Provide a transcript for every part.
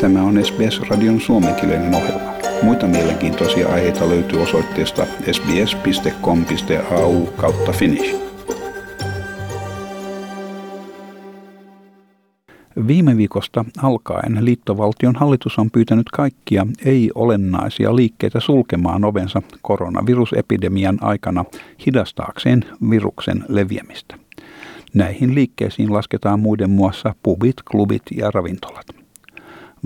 Tämä on SBS-radion suomenkielinen ohjelma. Muita mielenkiintoisia aiheita löytyy osoitteesta sbs.com.au/finnish. Viime viikosta alkaen liittovaltion hallitus on pyytänyt kaikkia ei-olennaisia liikkeitä sulkemaan ovensa koronavirusepidemian aikana hidastaakseen viruksen leviämistä. Näihin liikkeisiin lasketaan muiden muassa pubit, klubit ja ravintolat.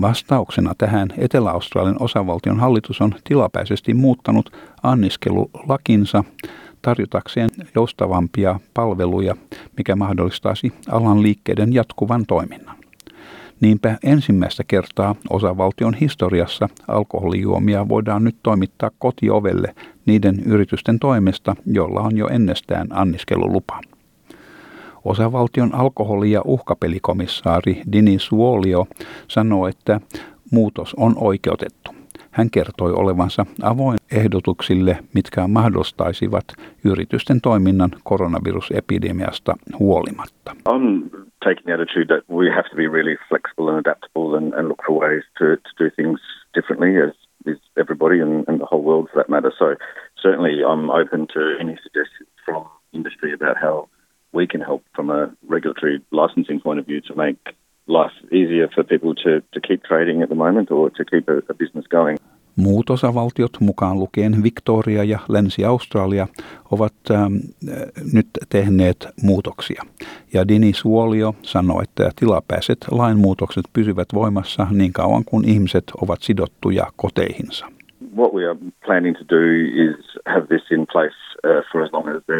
Vastauksena tähän Etelä-Australian osavaltion hallitus on tilapäisesti muuttanut anniskelulakinsa tarjotakseen joustavampia palveluja, mikä mahdollistaisi alan liikkeiden jatkuvan toiminnan. Niinpä ensimmäistä kertaa osavaltion historiassa alkoholijuomia voidaan nyt toimittaa kotiovelle niiden yritysten toimesta, joilla on jo ennestään anniskelulupa. Osavaltion alkoholi- ja uhkapelikomissaari Dini Soulio sanoo, että muutos on oikeutettu. Hän kertoi olevansa avoin ehdotuksille, mitkä mahdollistaisivat yritysten toiminnan koronavirusepidemiasta huolimatta. I'm taking the attitude that we have to be really flexible and adaptable and look for ways to do things differently as everybody and the whole world for that matter. So certainly I'm open to any suggestions from industry about how we can help from a regulatory licensing point of view to make life easier for people to keep trading at the moment or to keep a business going. Muut osavaltiot, mukaan lukien Victoria ja Länsi-Australia, ovat nyt tehneet muutoksia. Ja Dini Soulio sanoi, että tilapäiset lainmuutokset pysyvät voimassa niin kauan kuin ihmiset ovat sidottuja koteihinsa. What we are planning to do is have this in place for as long as the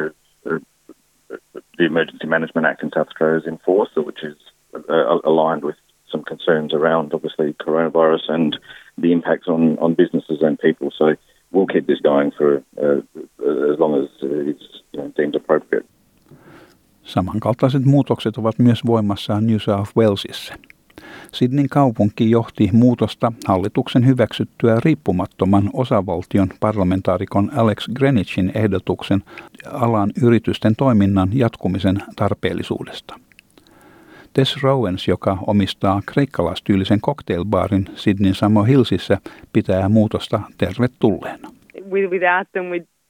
Emergency Management Act in South Australia is in force, which is aligned with some concerns around, obviously, coronavirus and the impacts on businesses and people. So we'll keep this going for as long as it's deemed appropriate. Samankaltaiset muutokset ovat myös voimassa New South Walesissa. Sydneyn kaupunki johti muutosta hallituksen hyväksyttyä riippumattoman osavaltion parlamentaarikon Alex Greenwichin ehdotuksen alan yritysten toiminnan jatkumisen tarpeellisuudesta. Des Rowens, joka omistaa kreikkalastyylisen cocktailbaarin Sydneyn Samo Hillsissä, pitää muutosta tervetulleena. Without them,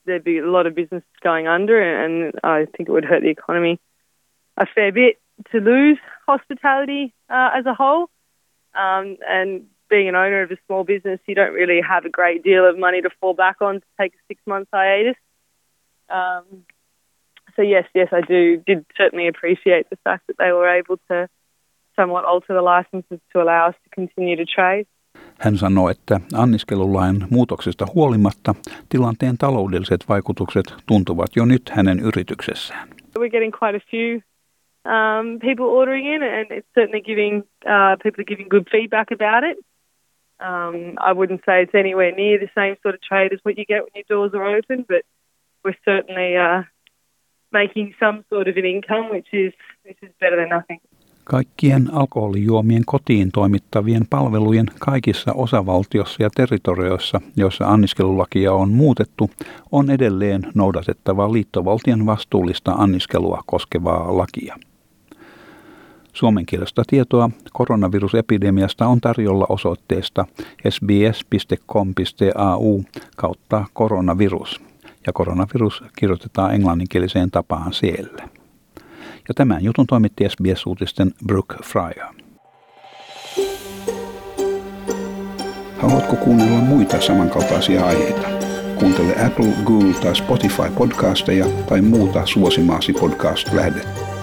there'd be a lot of business going under and I think it would hurt the economy a fair bit to lose hospitality as a whole. And being an owner of a small business, you don't really have a great deal of money to fall back on to take a 6-month hiatus. So yes, I did certainly appreciate the fact that they were able to somewhat alter the licenses to allow us to continue to trade. Hän sanoi, että anniskelulain muutoksesta huolimatta tilanteen taloudelliset vaikutukset tuntuvat jo nyt hänen yrityksessään. We're getting quite a few people ordering in, and it's certainly giving people are giving good feedback about it. I wouldn't say it's anywhere near the same sort of trade as what you get when your doors are open, but we're certainly making some sort of an income, which is better than nothing. Kaikkien alkoholijuomien kotiin toimittavien palvelujen kaikissa osavaltiossa ja territorioissa, joissa anniskelulakia on muutettu, on edelleen noudatettava liittovaltion vastuullista anniskelua koskevaa lakia. Suomenkielistä tietoa koronavirusepidemiasta on tarjolla osoitteesta sbs.com.au/koronavirus. Ja koronavirus kirjoitetaan englanninkieliseen tapaan siellä. Ja tämän jutun toimitti SBS-uutisten Brooke Fryer. Haluatko kuunnella muita samankaltaisia aiheita? Kuuntele Apple, Google tai Spotify podcasteja tai muuta suosimaasi podcast-lähdettä.